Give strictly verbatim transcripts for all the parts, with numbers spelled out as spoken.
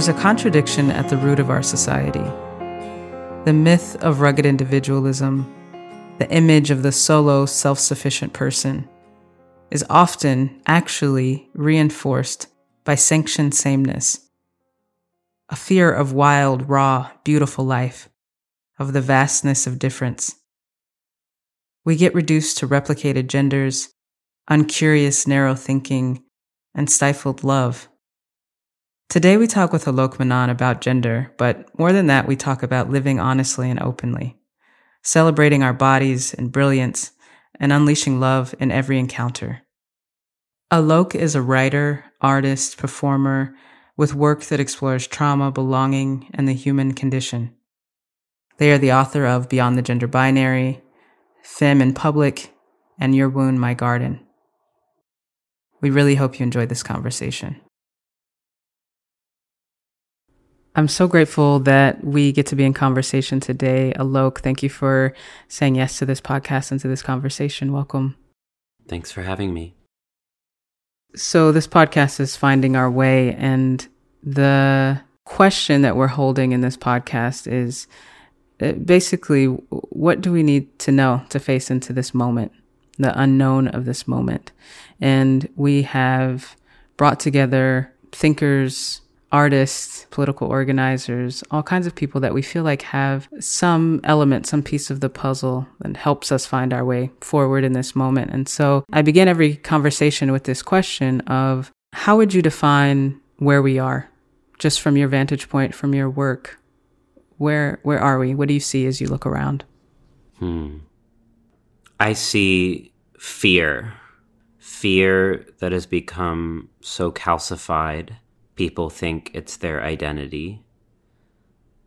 there's a contradiction at the root of our society. The myth of rugged individualism, the image of the solo, self-sufficient person, is often actually reinforced by sanctioned sameness, a fear of wild, raw, beautiful life, of the vastness of difference. We get reduced to replicated genders, uncurious, narrow thinking, and stifled love. Today we talk with Alok Vaid-Menon about gender, but more than that, we talk about living honestly and openly, celebrating our bodies and brilliance, and unleashing love in every encounter. Alok is a writer, artist, performer, with work that explores trauma, belonging, and the human condition. They are the author of Beyond the Gender Binary, Femme in Public, and Your Wound, My Garden. We really hope you enjoyed this conversation. I'm so grateful that we get to be in conversation today. Alok, thank you for saying yes to this podcast and to this conversation. Welcome. Thanks for having me. So this podcast is Finding Our Way, and the question that we're holding in this podcast is basically, what do we need to know to face into this moment, the unknown of this moment? And we have brought together thinkers, artists, political organizers, all kinds of people that we feel like have some element, some piece of the puzzle that helps us find our way forward in this moment. And so I begin every conversation with this question of, how would you define where we are, just from your vantage point, from your work? Where where are we? What do you see as you look around? Hmm. I see fear, fear that has become so calcified. People think it's their identity.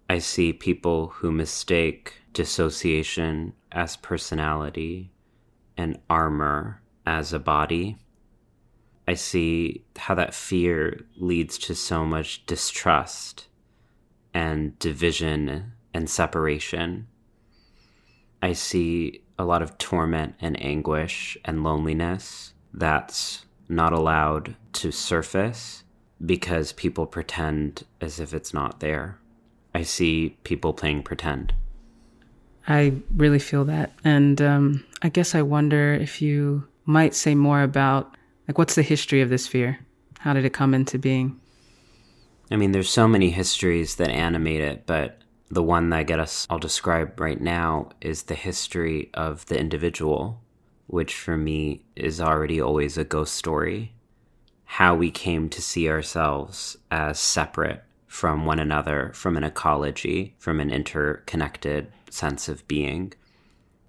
I see people who mistake dissociation as personality and armor as a body. I see how that fear leads to so much distrust and division and separation. I see a lot of torment and anguish and loneliness that's not allowed to surface, because people pretend as if it's not there. I see people playing pretend. I really feel that. And um, I guess I wonder if you might say more about, like, what's the history of this fear? How did it come into being? I mean, there's so many histories that animate it, but the one that I guess I'll describe right now is the history of the individual, which for me is already always a ghost story. How we came to see ourselves as separate from one another, from an ecology, from an interconnected sense of being,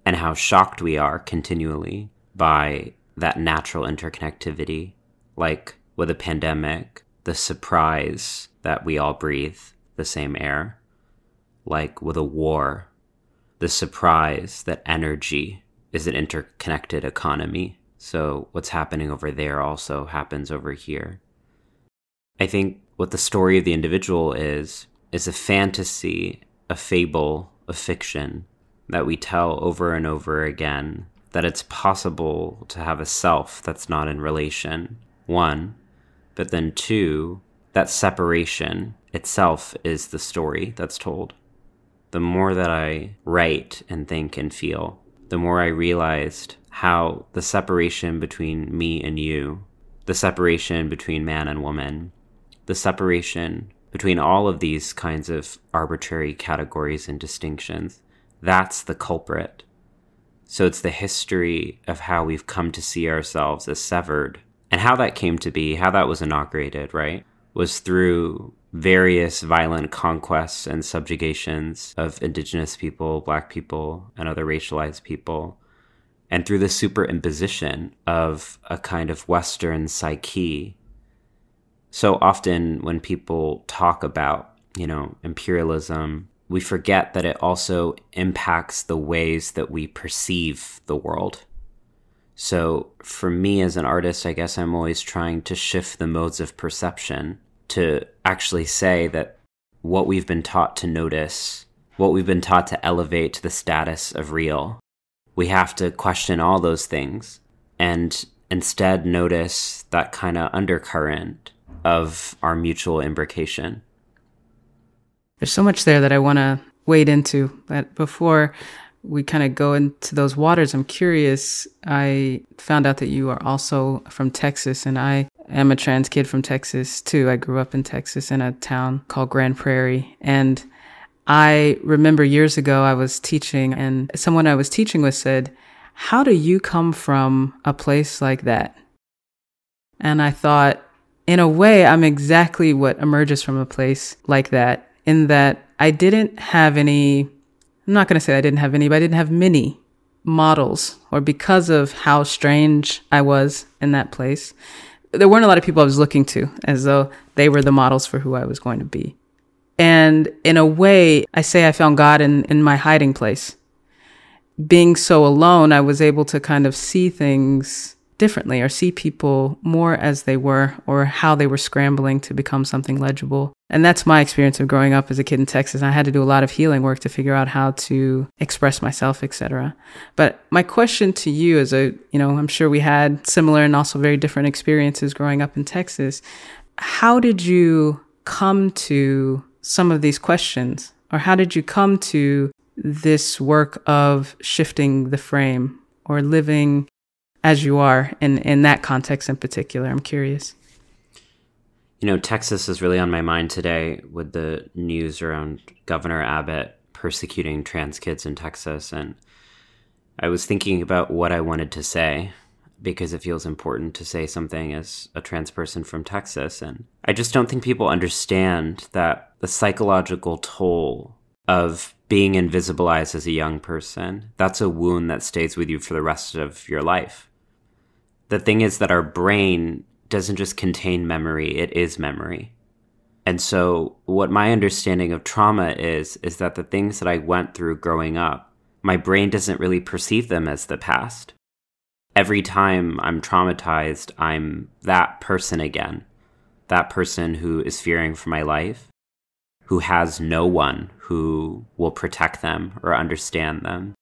and how shocked we are continually by that natural interconnectivity, like with a pandemic, the surprise that we all breathe the same air, like with a war, the surprise that energy is an interconnected economy. So what's happening over there also happens over here. I think what the story of the individual is, is a fantasy, a fable, a fiction that we tell over and over again, that it's possible to have a self that's not in relation, one, but then two, that separation itself is the story that's told. The more that I write and think and feel, the more I realized how the separation between me and you, the separation between man and woman, the separation between all of these kinds of arbitrary categories and distinctions, that's the culprit. So it's the history of how we've come to see ourselves as severed, and how that came to be, how that was inaugurated, right, was through various violent conquests and subjugations of indigenous people, black people, and other racialized people, and through the superimposition of a kind of Western psyche. So often when people talk about, you know, imperialism, we forget that it also impacts the ways that we perceive the world. So for me as an artist, I guess I'm always trying to shift the modes of perception to actually say that what we've been taught to notice, what we've been taught to elevate to the status of real, we have to question all those things and instead notice that kind of undercurrent of our mutual imbrication, There's so much there that I want to wade into, but before we kind of go into those waters, I'm curious. I found out that you are also from Texas, and I am a trans kid from Texas too. I grew up in Texas in a town called Grand Prairie, and I remember years ago I was teaching, and someone I was teaching with said, "How do you come from a place like that?" And I thought, in a way, I'm exactly what emerges from a place like that, in that I didn't have any I'm not going to say I didn't have any, but I didn't have many models, or because of how strange I was in that place, there weren't a lot of people I was looking to as though they were the models for who I was going to be. And in a way, I say I found God in, in my hiding place. Being so alone, I was able to kind of see things differently, or see people more as they were, or how they were scrambling to become something legible. And that's my experience of growing up as a kid in Texas. I had to do a lot of healing work to figure out how to express myself, et cetera. But my question to you is, a, you know, I'm sure we had similar and also very different experiences growing up in Texas. How did you come to some of these questions? Or how did you come to this work of shifting the frame or living as you are in, in that context in particular? I'm curious. You know, Texas is really on my mind today with the news around Governor Abbott persecuting trans kids in Texas. And I was thinking about what I wanted to say, because it feels important to say something as a trans person from Texas. And I just don't think people understand that the psychological toll of being invisibilized as a young person, that's a wound that stays with you for the rest of your life. The thing is that our brain doesn't just contain memory, it is memory. And so what my understanding of trauma is, is that the things that I went through growing up, my brain doesn't really perceive them as the past. Every time I'm traumatized, I'm that person again. That person who is fearing for my life, who has no one who will protect them or understand them,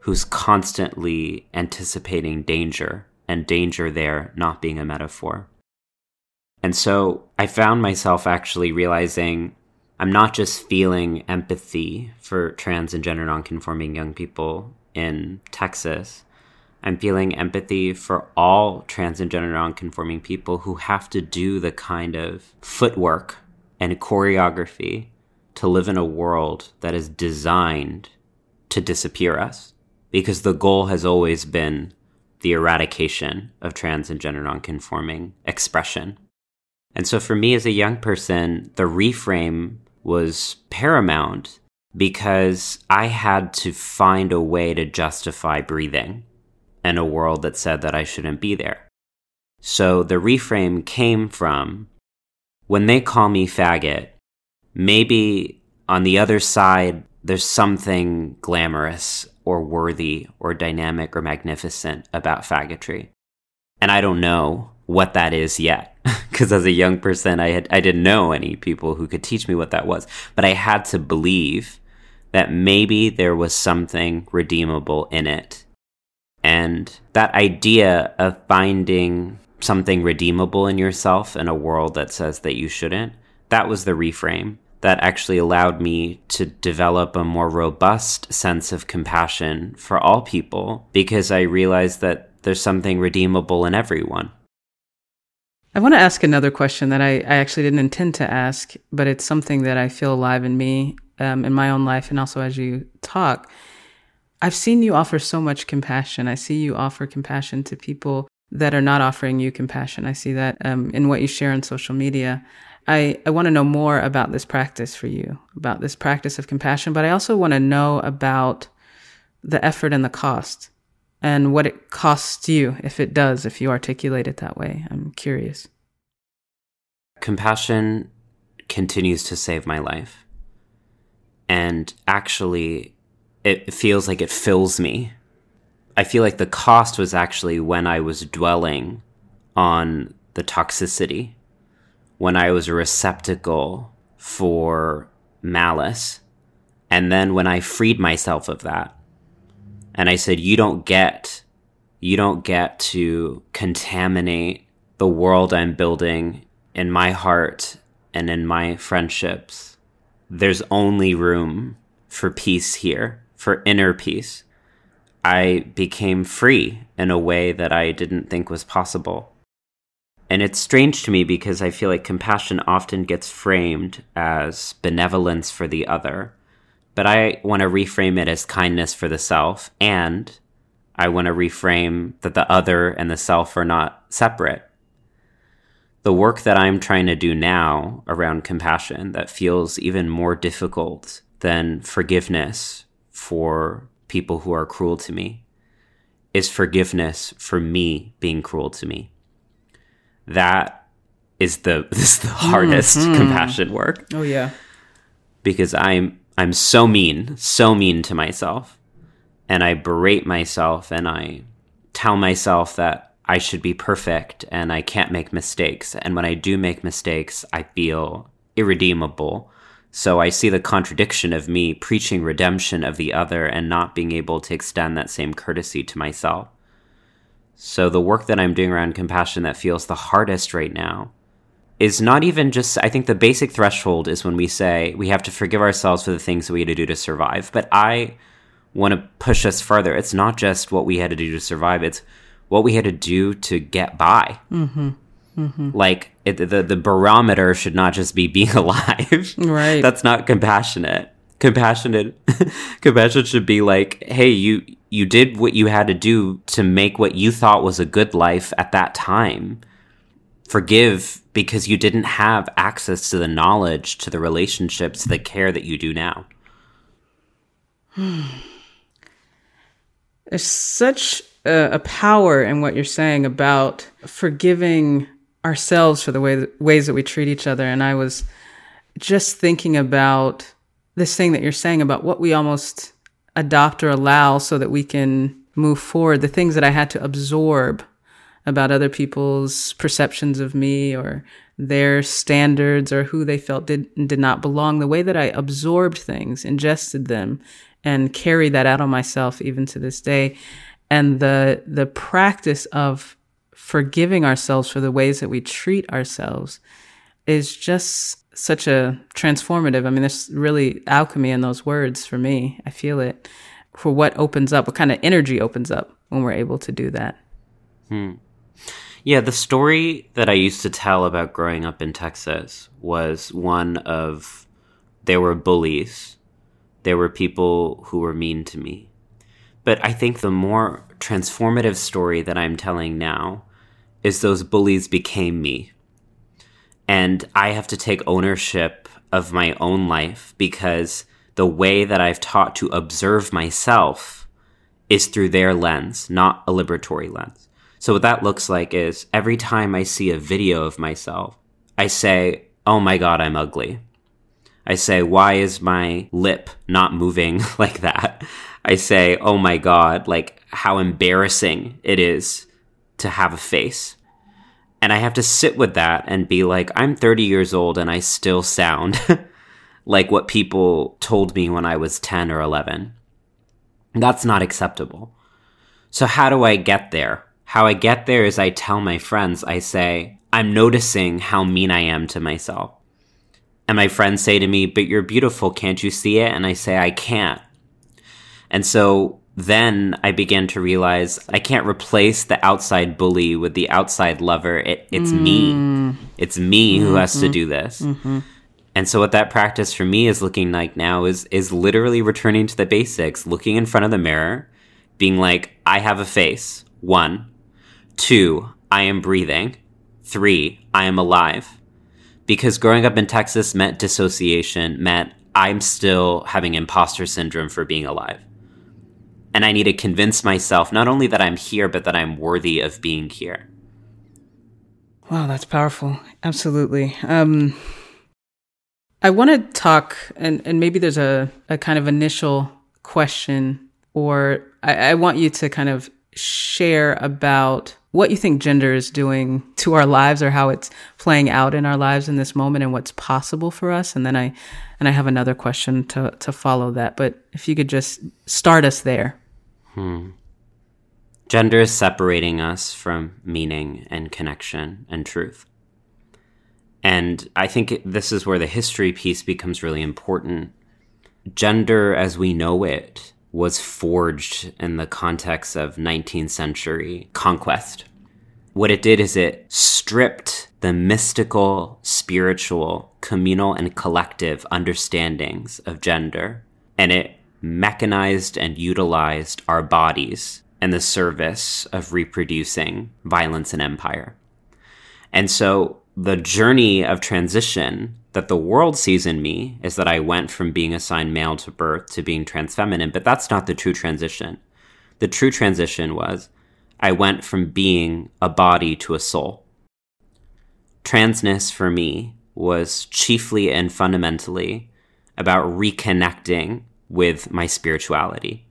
who's constantly anticipating danger. And danger there not being a metaphor. And so I found myself actually realizing I'm not just feeling empathy for trans and gender nonconforming young people in Texas. I'm feeling empathy for all trans and gender nonconforming people who have to do the kind of footwork and choreography to live in a world that is designed to disappear us. Because the goal has always been the eradication of trans and gender nonconforming expression. And so for me as a young person, the reframe was paramount because I had to find a way to justify breathing in a world that said that I shouldn't be there. So the reframe came from, when they call me faggot, maybe on the other side there's something glamorous or worthy or dynamic or magnificent about faggotry. And I don't know what that is yet, because as a young person, I had I didn't know any people who could teach me what that was. But I had to believe that maybe there was something redeemable in it. And that idea of finding something redeemable in yourself in a world that says that you shouldn't, that was the reframe. That actually allowed me to develop a more robust sense of compassion for all people, because I realized that there's something redeemable in everyone. I want to ask another question that I, I actually didn't intend to ask, but it's something that I feel alive in me, um, in my own life, and also as you talk. I've seen you offer so much compassion. I see you offer compassion to people that are not offering you compassion. I see that um, in what you share on social media. I, I want to know more about this practice for you, about this practice of compassion, but I also want to know about the effort and the cost and what it costs you, if it does, if you articulate it that way. I'm curious. Compassion continues to save my life. And actually, it feels like it fills me. I feel like the cost was actually when I was dwelling on the toxicity, when I was a receptacle for malice. And then when I freed myself of that, and I said, you don't get, you don't get to contaminate the world I'm building in my heart and in my friendships. there's only room for peace here, for inner peace, I became free in a way that I didn't think was possible. And it's strange to me because I feel like compassion often gets framed as benevolence for the other. But I want to reframe it as kindness for the self, and I want to reframe that the other and the self are not separate. The work that I'm trying to do now around compassion that feels even more difficult than forgiveness for people who are cruel to me is forgiveness for me being cruel to me. That is the, this is the hardest mm-hmm. compassion work. Oh, yeah. Because I'm I'm so mean, so mean to myself. And I berate myself and I tell myself that I should be perfect and I can't make mistakes. And when I do make mistakes, I feel irredeemable. So I see the contradiction of me preaching redemption of the other and not being able to extend that same courtesy to myself. So the work that I'm doing around compassion that feels the hardest right now is not even just, I think the basic threshold is when we say we have to forgive ourselves for the things that we had to do to survive. But I want to push us further. It's not just what we had to do to survive. It's what we had to do to get by. Mm-hmm. Mm-hmm. Like it, the, the barometer should not just be being alive. Right. That's not compassionate. Compassionate, compassion should be like, hey, you, you did what you had to do to make what you thought was a good life at that time. Forgive because you didn't have access to the knowledge, to the relationships, to the care that you do now. There's such a, a power in what you're saying about forgiving ourselves for the way that, ways that we treat each other. And I was just thinking about this thing that you're saying about what we almost adopt or allow so that we can move forward, the things that I had to absorb about other people's perceptions of me or their standards or who they felt did did not belong, the way that I absorbed things, ingested them, and carry that out on myself even to this day. And the the practice of forgiving ourselves for the ways that we treat ourselves is just such a transformative. I mean, there's really alchemy in those words for me. I feel it for what opens up, what kind of energy opens up when we're able to do that. Hmm. Yeah, the story that I used to tell about growing up in Texas was one of, there were bullies. There were people who were mean to me. But I think the more transformative story that I'm telling now is those bullies became me. And I have to take ownership of my own life because the way that I've taught to observe myself is through their lens, not a liberatory lens. So what that looks like is every time I see a video of myself, I say, oh my God, I'm ugly. I say, why is my lip not moving like that? I say, oh my God, like how embarrassing it is to have a face. And I have to sit with that and be like, I'm thirty years old and I still sound like what people told me when I was ten or eleven. That's not acceptable. So how do I get there? How I get there is I tell my friends, I say, I'm noticing how mean I am to myself. And my friends say to me, but you're beautiful, can't you see it? And I say, I can't. And so then I began to realize I can't replace the outside bully with the outside lover. It, it's mm. me. It's me who mm-hmm. has to do this. Mm-hmm. And so what that practice for me is looking like now is is literally returning to the basics, looking in front of the mirror, being like, I have a face. One. Two, I am breathing. Three, I am alive. Because growing up in Texas meant dissociation, meant I'm still having imposter syndrome for being alive. And I need to convince myself not only that I'm here, but that I'm worthy of being here. Wow, that's powerful. Absolutely. Um, I want to talk, and, and maybe there's a, a kind of initial question, or I, I want you to kind of share about what you think gender is doing to our lives or how it's playing out in our lives in this moment and what's possible for us. And then I and I have another question to, to follow that. But if you could just start us there. Hmm. Gender is separating us from meaning and connection and truth. And I think this is where the history piece becomes really important. Gender as we know it was forged in the context of nineteenth century conquest. What it did is it stripped the mystical, spiritual, communal, and collective understandings of gender, and it mechanized and utilized our bodies in the service of reproducing violence and empire. And so the journey of transition that the world sees in me is that I went from being assigned male to birth to being transfeminine, but that's not the true transition. The true transition was I went from being a body to a soul. Transness for me was chiefly and fundamentally about reconnecting with my spirituality,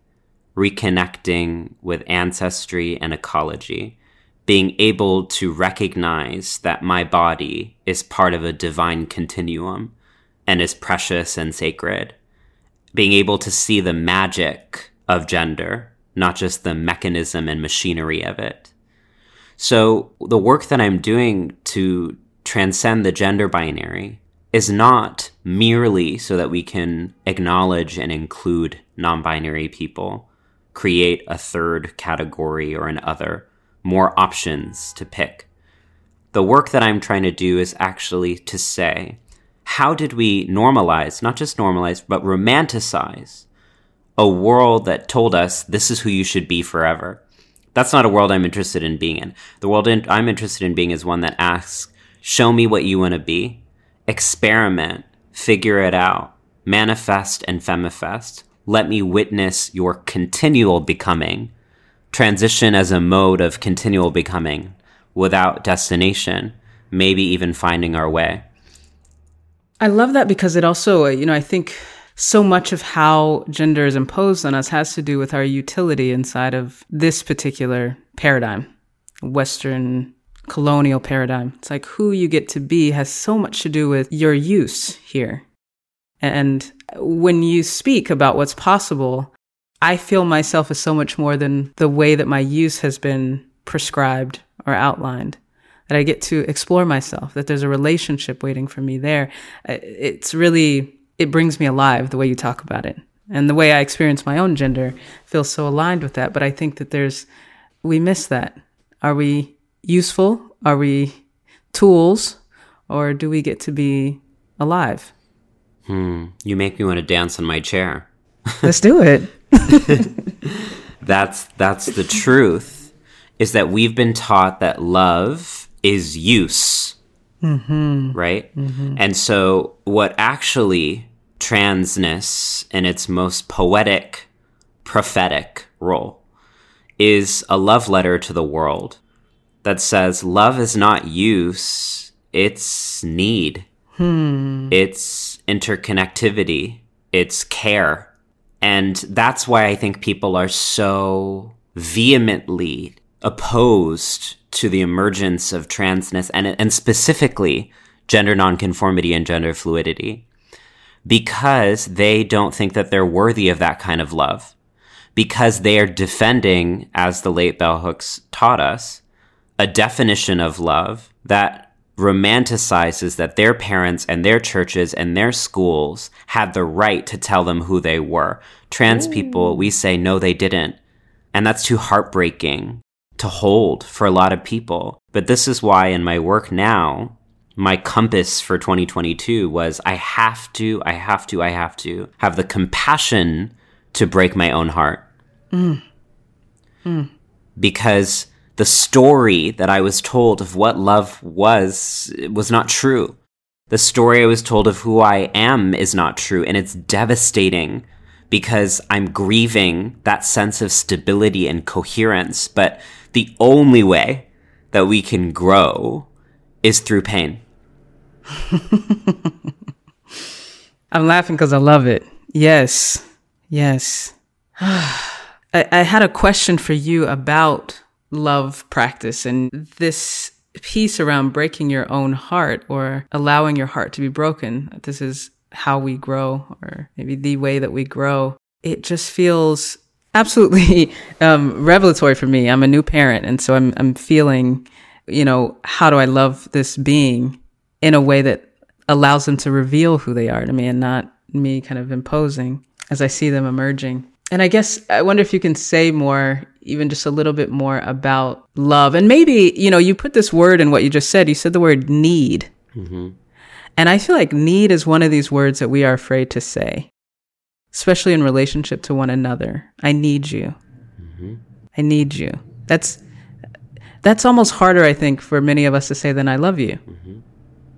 reconnecting with ancestry and ecology, being able to recognize that my body is part of a divine continuum and is precious and sacred, being able to see the magic of gender, not just the mechanism and machinery of it. So the work that I'm doing to transcend the gender binary is not merely so that we can acknowledge and include non-binary people, create a third category or an other, more options to pick. The work that I'm trying to do is actually to say, how did we normalize, not just normalize, but romanticize a world that told us this is who you should be forever? That's not a world I'm interested in being in. The world in, I'm interested in being is one that asks, show me what you want to be, experiment, figure it out, manifest and femifest. Let me witness your continual becoming. Transition as a mode of continual becoming without destination, maybe even finding our way. I love that because it also, you know, I think so much of how gender is imposed on us has to do with our utility inside of this particular paradigm, Western colonial paradigm. It's like who you get to be has so much to do with your use here. And when you speak about what's possible, I feel myself as so much more than the way that my use has been prescribed or outlined, that I get to explore myself, that there's a relationship waiting for me there. It's really, it brings me alive the way you talk about it. And the way I experience my own gender feels so aligned with that. But I think that there's, we miss that. Are we useful? Are we tools? Or do we get to be alive? Hmm. You make me want to dance on my chair. Let's do it. that's that's the truth, is that we've been taught that love is use, mm-hmm. right? Mm-hmm. And so what actually transness in its most poetic, prophetic role is a love letter to the world that says love is not use, it's need, hmm. it's interconnectivity, it's care. And that's why I think people are so vehemently opposed to the emergence of transness and, and specifically gender nonconformity and gender fluidity, because they don't think that they're worthy of that kind of love, because they are defending, as the late Bell Hooks taught us, a definition of love that romanticizes that their parents and their churches and their schools had the right to tell them who they were. Trans Ooh. People, we say, no, they didn't. And that's too heartbreaking to hold for a lot of people. But this is why in my work now, my compass for twenty twenty-two was I have to, I have to, I have to have the compassion to break my own heart. Mm. Mm. Because the story that I was told of what love was, was not true. The story I was told of who I am is not true. And it's devastating because I'm grieving that sense of stability and coherence. But the only way that we can grow is through pain. I'm laughing because I love it. Yes. Yes. I-, I had a question for you about love practice and this piece around breaking your own heart or allowing your heart to be broken. This is how we grow, or maybe the way that we grow. It just feels absolutely um, revelatory for me. I'm a new parent, and so I'm I'm feeling, you know, how do I love this being in a way that allows them to reveal who they are to me and not me kind of imposing as I see them emerging. And I guess I wonder if you can say more, even just a little bit more about love. And maybe, you know, you put this word in what you just said. You said the word need. Mm-hmm. And I feel like need is one of these words that we are afraid to say, especially in relationship to one another. I need you. Mm-hmm. I need you. That's that's almost harder, I think, for many of us to say than I love you. Mm-hmm.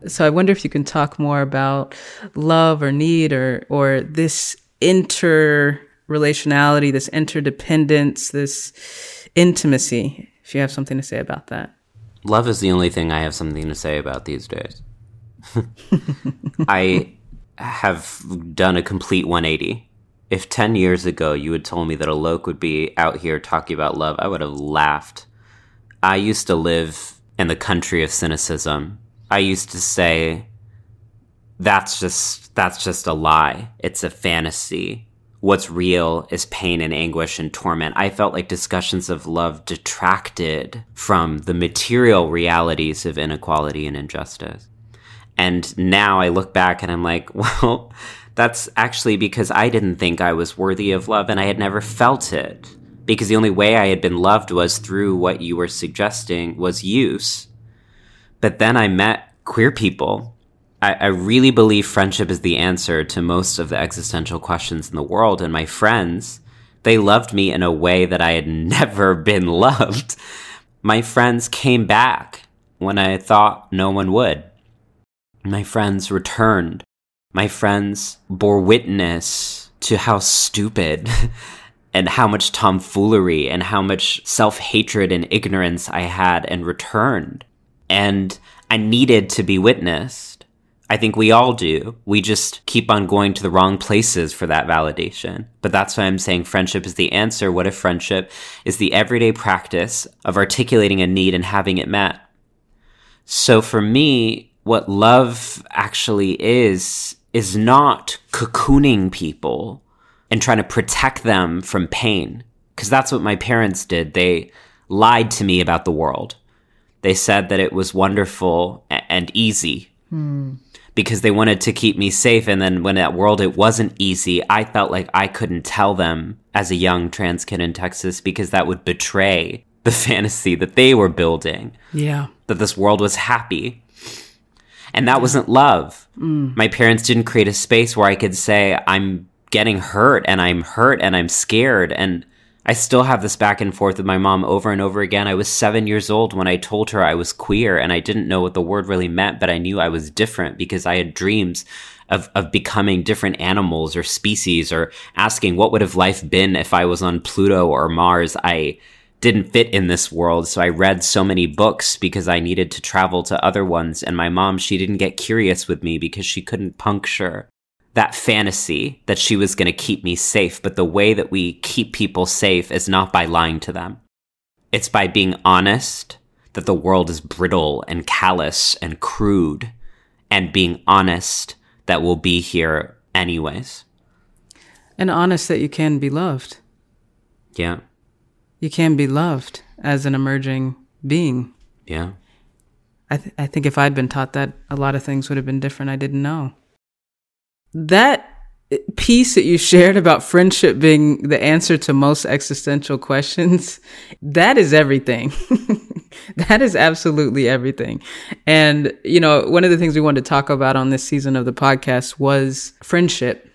So I wonder if you can talk more about love or need or or this interrelationality, this interdependence, this intimacy, if you have something to say about that. Love is the only thing I have something to say about these days. I have done a complete one eighty. If ten years ago you had told me that Alok would be out here talking about love, I would have laughed. I used to live in the country of cynicism. I used to say, that's just that's just a lie. It's a fantasy. What's real is pain and anguish and torment. I felt like discussions of love detracted from the material realities of inequality and injustice. And now I look back and I'm like, well, that's actually because I didn't think I was worthy of love and I had never felt it. Because the only way I had been loved was through what you were suggesting was use. But then I met queer people. I, I really believe friendship is the answer to most of the existential questions in the world. And my friends, they loved me in a way that I had never been loved. My friends came back when I thought no one would. My friends returned. My friends bore witness to how stupid and how much tomfoolery and how much self-hatred and ignorance I had and returned. And I needed to be witnessed. I think we all do. We just keep on going to the wrong places for that validation. But that's why I'm saying friendship is the answer. What if friendship is the everyday practice of articulating a need and having it met? So for me, what love actually is, is not cocooning people and trying to protect them from pain. Because that's what my parents did. They lied to me about the world. They said that it was wonderful and easy mm. because they wanted to keep me safe. And then when that world, it wasn't easy, I felt like I couldn't tell them as a young trans kid in Texas because that would betray the fantasy that they were building. Yeah. That this world was happy. And that wasn't love. Mm. My parents didn't create a space where I could say, I'm getting hurt and I'm hurt and I'm scared. And I still have this back and forth with my mom over and over again. I was seven years old when I told her I was queer and I didn't know what the word really meant, but I knew I was different because I had dreams of, of becoming different animals or species or asking what would have life been if I was on Pluto or Mars. I didn't fit in this world, so I read so many books because I needed to travel to other ones. And my mom, she didn't get curious with me because she couldn't puncture that fantasy that she was going to keep me safe. But the way that we keep people safe is not by lying to them. It's by being honest that the world is brittle and callous and crude, and being honest that we'll be here anyways. And honest that you can be loved. Yeah. You can be loved as an emerging being. Yeah. I th- I think if I'd been taught that, a lot of things would have been different. I didn't know. That piece that you shared about friendship being the answer to most existential questions, that is everything. That is absolutely everything. And, you know, one of the things we wanted to talk about on this season of the podcast was friendship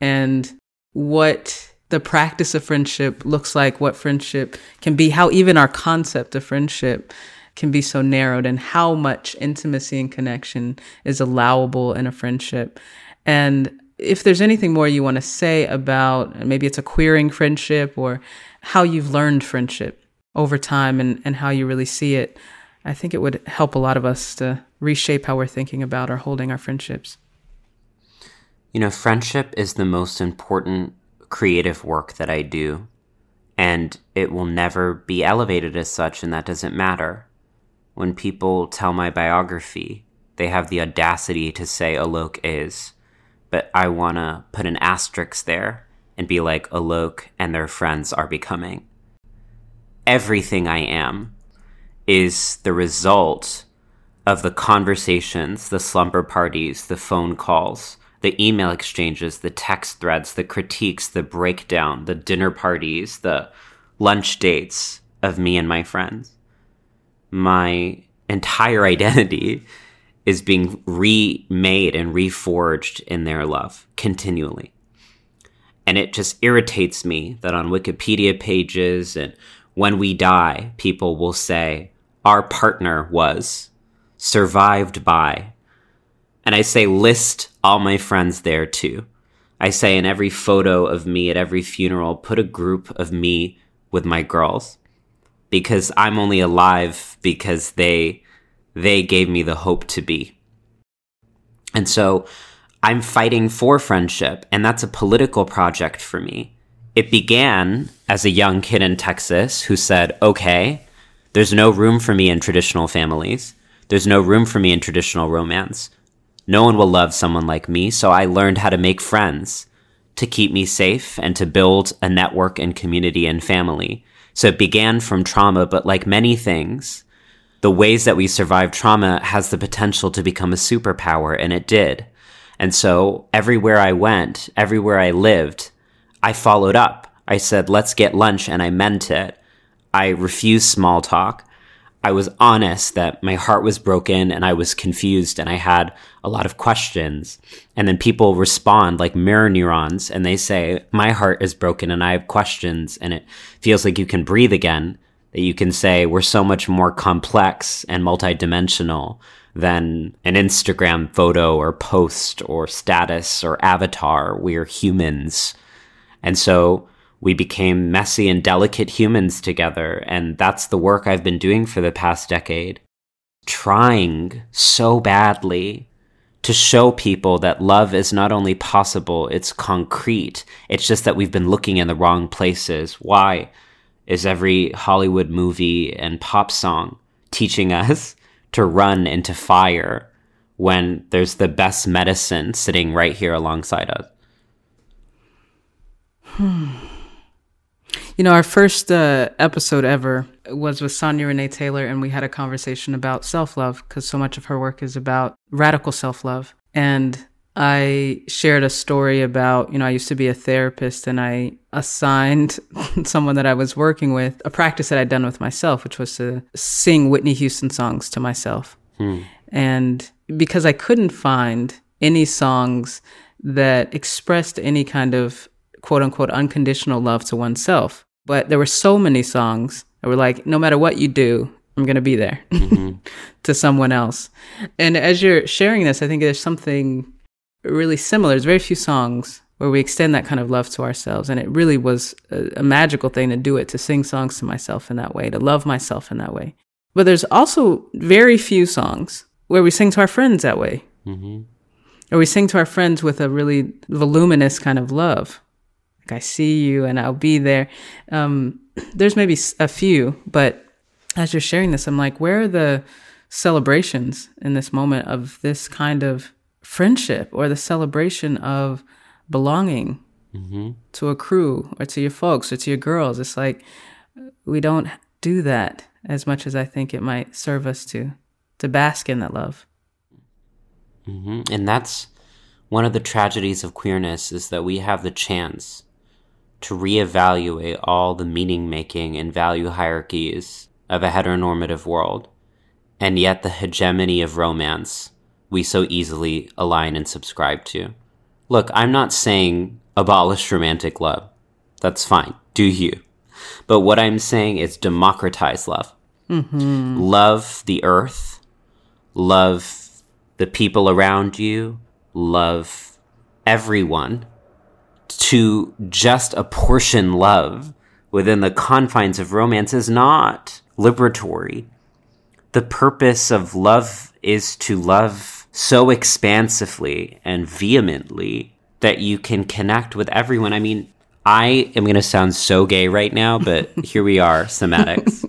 and what the practice of friendship looks like, what friendship can be, how even our concept of friendship can be so narrowed, and how much intimacy and connection is allowable in a friendship. And if there's anything more you want to say about, maybe it's a queering friendship or how you've learned friendship over time and, and how you really see it, I think it would help a lot of us to reshape how we're thinking about or holding our friendships. You know, friendship is the most important creative work that I do, and it will never be elevated as such, and that doesn't matter. When people tell my biography, they have the audacity to say Alok is, but I want to put an asterisk there and be like, Alok and their friends are becoming. Everything I am is the result of the conversations, the slumber parties, the phone calls, the email exchanges, the text threads, the critiques, the breakdown, the dinner parties, the lunch dates of me and my friends. My entire identity is being remade and reforged in their love continually. And it just irritates me that on Wikipedia pages and when we die, people will say, our partner was survived by. And I say, list all my friends there too. I say, in every photo of me at every funeral, put a group of me with my girls. Because I'm only alive because they they gave me the hope to be. And so I'm fighting for friendship, and that's a political project for me. It began as a young kid in Texas who said, okay, there's no room for me in traditional families. There's no room for me in traditional romance. No one will love someone like me, so I learned how to make friends to keep me safe and to build a network and community and family. So it began from trauma, but like many things, the ways that we survive trauma has the potential to become a superpower, and it did. And so everywhere I went, everywhere I lived, I followed up. I said, let's get lunch, and I meant it. I refused small talk. I was honest that my heart was broken, and I was confused, and I had a lot of questions. And then people respond like mirror neurons, and they say, my heart is broken, and I have questions, and it feels like you can breathe again, that you can say we're so much more complex and multidimensional than an Instagram photo or post or status or avatar. We're humans. And so we became messy and delicate humans together, and that's the work I've been doing for the past decade, trying so badly to show people that love is not only possible, it's concrete. It's just that we've been looking in the wrong places. Why is every Hollywood movie and pop song teaching us to run into fire when there's the best medicine sitting right here alongside us? Hmm. You know, our first uh, episode ever was with Sonya Renee Taylor, and we had a conversation about self-love because so much of her work is about radical self-love. And I shared a story about, you know, I used to be a therapist, and I assigned someone that I was working with a practice that I'd done with myself, which was to sing Whitney Houston songs to myself. Hmm. And because I couldn't find any songs that expressed any kind of quote unquote unconditional love to oneself. But there were so many songs that were like, no matter what you do, I'm going to be there mm-hmm. to someone else. And as you're sharing this, I think there's something really similar. There's very few songs where we extend that kind of love to ourselves. And it really was a, a magical thing to do it, to sing songs to myself in that way, to love myself in that way. But there's also very few songs where we sing to our friends that way. Mm-hmm. Or we sing to our friends with a really voluminous kind of love. Like, I see you and I'll be there. Um, there's maybe a few, but as you're sharing this, I'm like, where are the celebrations in this moment of this kind of friendship, or the celebration of belonging mm-hmm. to a crew or to your folks or to your girls? It's like, we don't do that as much as I think it might serve us to, to bask in that love. Mm-hmm. And that's one of the tragedies of queerness, is that we have the chance to reevaluate all the meaning-making and value hierarchies of a heteronormative world, and yet the hegemony of romance we so easily align and subscribe to. Look, I'm not saying abolish romantic love. That's fine. Do you. But what I'm saying is democratize love. Mm-hmm. Love the earth. Love the people around you. Love everyone. To just apportion love within the confines of romance is not liberatory. The purpose of love is to love so expansively and vehemently that you can connect with everyone. I mean, I am going to sound so gay right now, but here we are, somatics.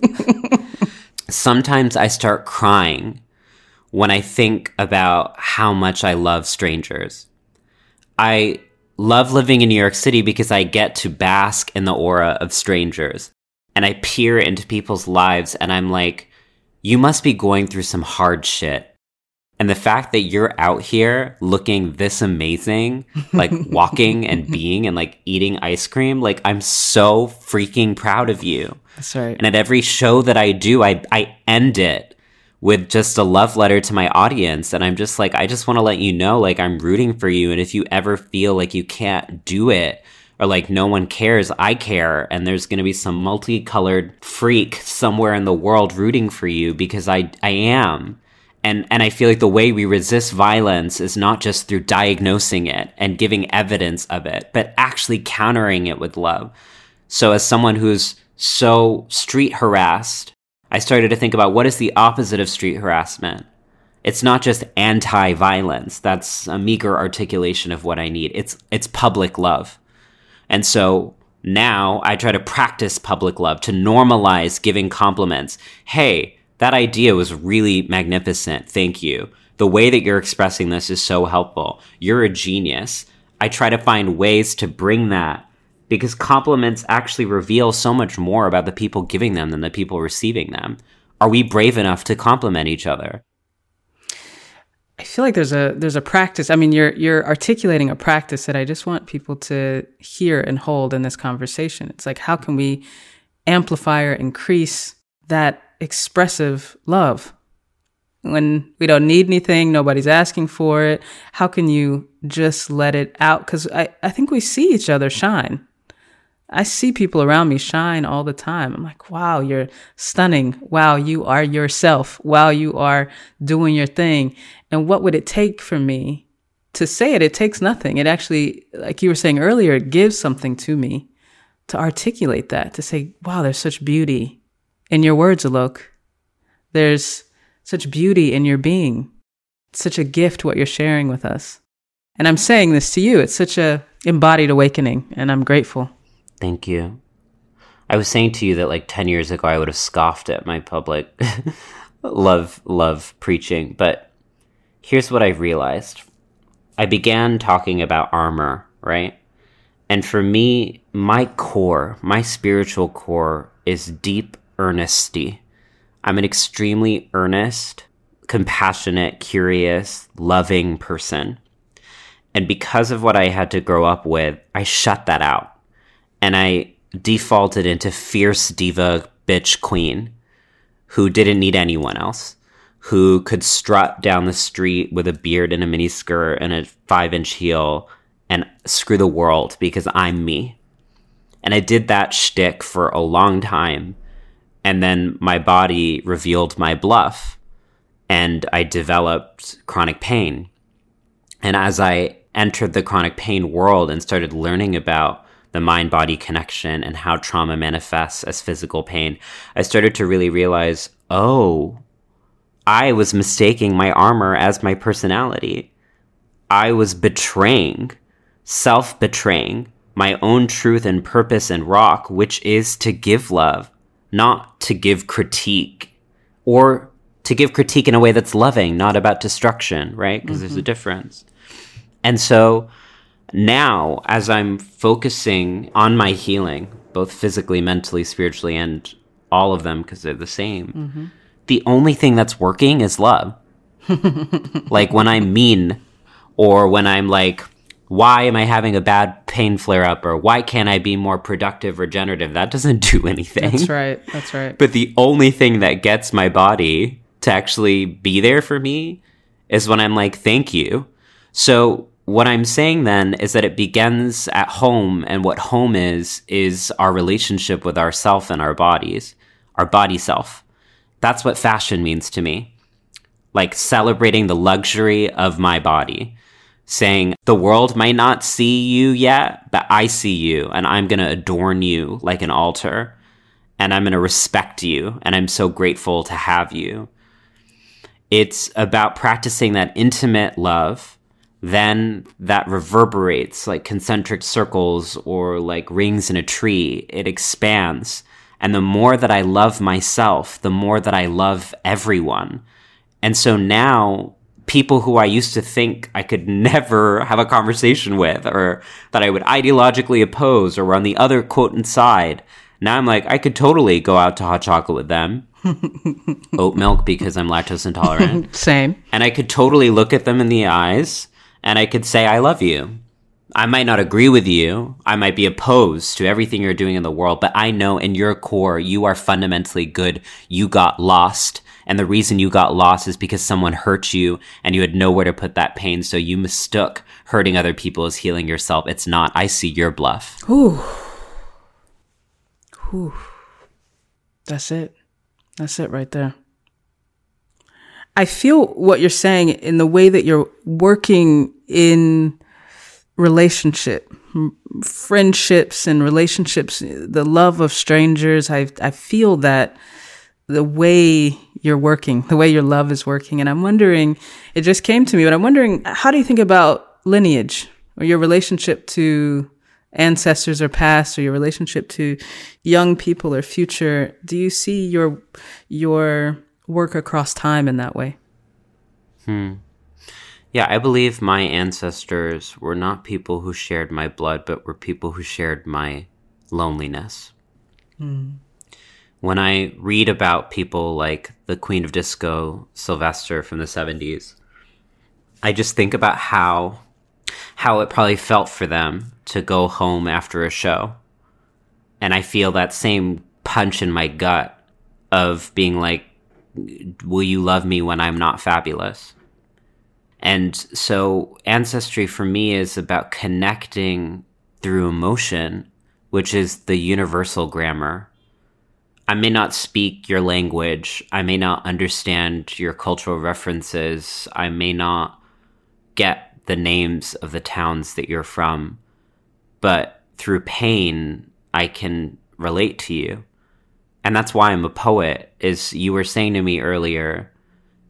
Sometimes I start crying when I think about how much I love strangers. I love living in New York City because I get to bask in the aura of strangers. And I peer into people's lives, and I'm like, you must be going through some hard shit. And the fact that you're out here looking this amazing, like walking and being and like eating ice cream, like I'm so freaking proud of you. That's right. And at every show that I do, I, I end it with just a love letter to my audience. And I'm just like, I just want to let you know, like I'm rooting for you. And if you ever feel like you can't do it, or like no one cares, I care, and there's going to be some multicolored freak somewhere in the world rooting for you because I I am. And and I feel like the way we resist violence is not just through diagnosing it and giving evidence of it, but actually countering it with love. So as someone who's so street harassed, I started to think about what is the opposite of street harassment? It's not just anti-violence. That's a meager articulation of what I need. It's it's public love. And so now I try to practice public love, to normalize giving compliments. Hey, that idea was really magnificent. Thank you. The way that you're expressing this is so helpful. You're a genius. I try to find ways to bring that because compliments actually reveal so much more about the people giving them than the people receiving them. Are we brave enough to compliment each other? I feel like there's a there's a practice. I mean, you're you're articulating a practice that I just want people to hear and hold in this conversation. It's like, how can we amplify or increase that expressive love when we don't need anything, nobody's asking for it? How can you just let it out? Because I, I think we see each other shine. I see people around me shine all the time. I'm like, wow, you're stunning. Wow, you are yourself. Wow, you are doing your thing. And what would it take for me to say it? It takes nothing. It actually, like you were saying earlier, it gives something to me to articulate that, to say, wow, there's such beauty in your words, Alok. There's such beauty in your being. It's such a gift what you're sharing with us. And I'm saying this to you. It's such a embodied awakening, and I'm grateful. Thank you. I was saying to you that like ten years ago, I would have scoffed at my public love, love preaching. But here's what I realized. I began talking about armor, right? And for me, my core, my spiritual core is deep earnesty. I'm an extremely earnest, compassionate, curious, loving person. And because of what I had to grow up with, I shut that out. And I defaulted into fierce diva bitch queen who didn't need anyone else, who could strut down the street with a beard and a miniskirt and a five-inch heel and screw the world because I'm me. And I did that shtick for a long time. And then my body revealed my bluff and I developed chronic pain. And as I entered the chronic pain world and started learning about the mind-body connection and how trauma manifests as physical pain, I started to really realize, oh, I was mistaking my armor as my personality. I was betraying, self-betraying my own truth and purpose and rock, which is to give love, not to give critique, or to give critique in a way that's loving, not about destruction, right? Because mm-hmm. there's a difference. And so now, as I'm focusing on my healing, both physically, mentally, spiritually, and all of them, because they're the same, mm-hmm. the only thing that's working is love. Like when I'm mean, or when I'm like, why am I having a bad pain flare-up, or why can't I be more productive, regenerative? That doesn't do anything. That's right, that's right. But the only thing that gets my body to actually be there for me is when I'm like, thank you. So what I'm saying then is that it begins at home, and what home is, is our relationship with ourself and our bodies, our body self. That's what fashion means to me. Like celebrating the luxury of my body, saying the world might not see you yet, but I see you, and I'm going to adorn you like an altar, and I'm going to respect you, and I'm so grateful to have you. It's about practicing that intimate love. Then that reverberates like concentric circles or like rings in a tree. It expands. And the more that I love myself, the more that I love everyone. And so now people who I used to think I could never have a conversation with, or that I would ideologically oppose, or were on the other quote inside, now I'm like, I could totally go out to hot chocolate with them. oat milk because I'm lactose intolerant. Same. And I could totally look at them in the eyes and I could say, I love you. I might not agree with you. I might be opposed to everything you're doing in the world, but I know in your core, you are fundamentally good. You got lost. And the reason you got lost is because someone hurt you and you had nowhere to put that pain. So you mistook hurting other people as healing yourself. It's not. I see your bluff. Ooh. Ooh. That's it. That's it right there. I feel what you're saying in the way that you're working in relationship, friendships and relationships, the love of strangers. I I feel that the way you're working, the way your love is working. And I'm wondering, it just came to me, but I'm wondering, how do you think about lineage or your relationship to ancestors or past, or your relationship to young people or future? Do you see your your work across time in that way? Hmm. Yeah, I believe my ancestors were not people who shared my blood, but were people who shared my loneliness. Mm. When I read about people like the Queen of Disco, Sylvester from the seventies, I just think about how how it probably felt for them to go home after a show. And I feel that same punch in my gut of being like, will you love me when I'm not fabulous? And so ancestry for me is about connecting through emotion, which is the universal grammar. I may not speak your language. I may not understand your cultural references. I may not get the names of the towns that you're from, but through pain, I can relate to you. And that's why I'm a poet, is you were saying to me earlier,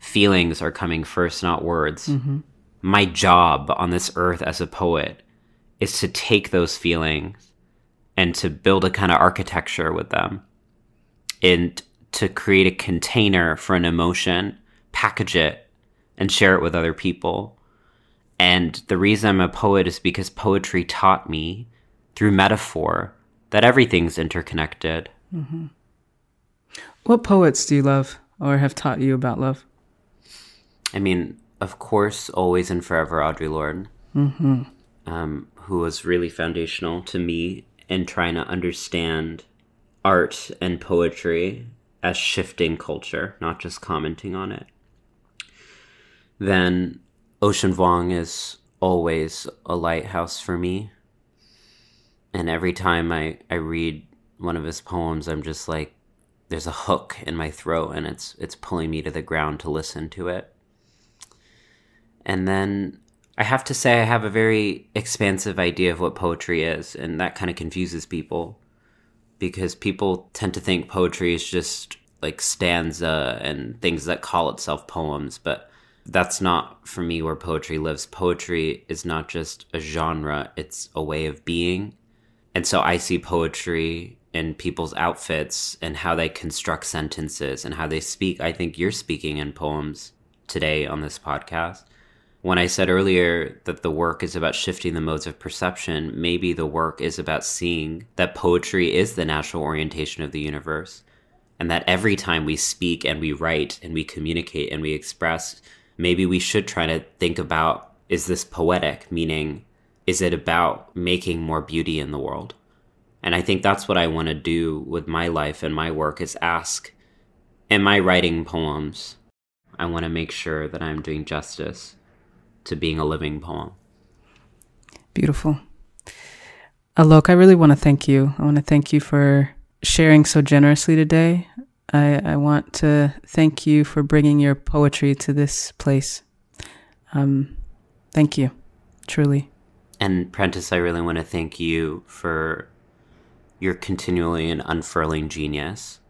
feelings are coming first, not words. Mm-hmm. My job on this earth as a poet is to take those feelings and to build a kind of architecture with them and to create a container for an emotion, package it, and share it with other people. And the reason I'm a poet is because poetry taught me through metaphor that everything's interconnected. Mm-hmm. What poets do you love or have taught you about love? I mean, of course, always and forever, Audre Lorde, mm-hmm. um, who was really foundational to me in trying to understand art and poetry as shifting culture, not just commenting on it. Then Ocean Vuong is always a lighthouse for me. And every time I, I read one of his poems, I'm just like, there's a hook in my throat and it's it's pulling me to the ground to listen to it. And then I have to say I have a very expansive idea of what poetry is, and that kind of confuses people because people tend to think poetry is just like stanza and things that call itself poems, but that's not, for me, where poetry lives. Poetry is not just a genre, it's a way of being. And so I see poetry in people's outfits and how they construct sentences and how they speak. I think you're speaking in poems today on this podcast. When I said earlier that the work is about shifting the modes of perception, maybe the work is about seeing that poetry is the natural orientation of the universe, and that every time we speak and we write and we communicate and we express, maybe we should try to think about, is this poetic? Meaning, is it about making more beauty in the world? And I think that's what I want to do with my life and my work, is ask, am I writing poems? I want to make sure that I'm doing justice to being a living poem. Beautiful. Alok, I really want to thank you. I want to thank you for sharing so generously today. I, I want to thank you for bringing your poetry to this place. Um, thank you, truly. And Prentice, I really want to thank you for your continually and unfurling genius.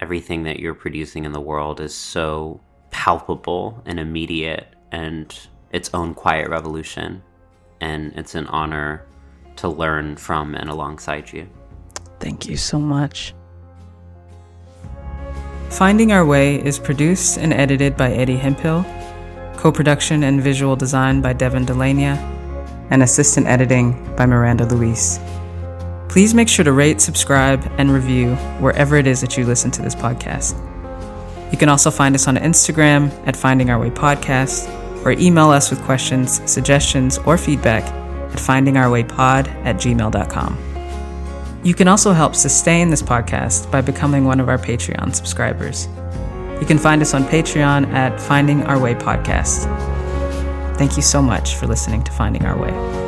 Everything that you're producing in the world is so palpable and immediate and its own quiet revolution. And it's an honor to learn from and alongside you. Thank you so much. Finding Our Way is produced and edited by Eddie Hempill, co-production and visual design by Devin Delania, and assistant editing by Miranda Luis. Please make sure to rate, subscribe, and review wherever it is that you listen to this podcast. You can also find us on Instagram at Finding Our Way Podcast, or email us with questions, suggestions, or feedback at finding our way pod at gmail dot com. You can also help sustain this podcast by becoming one of our Patreon subscribers. You can find us on Patreon at Finding Our Way Podcast. Thank you so much for listening to Finding Our Way.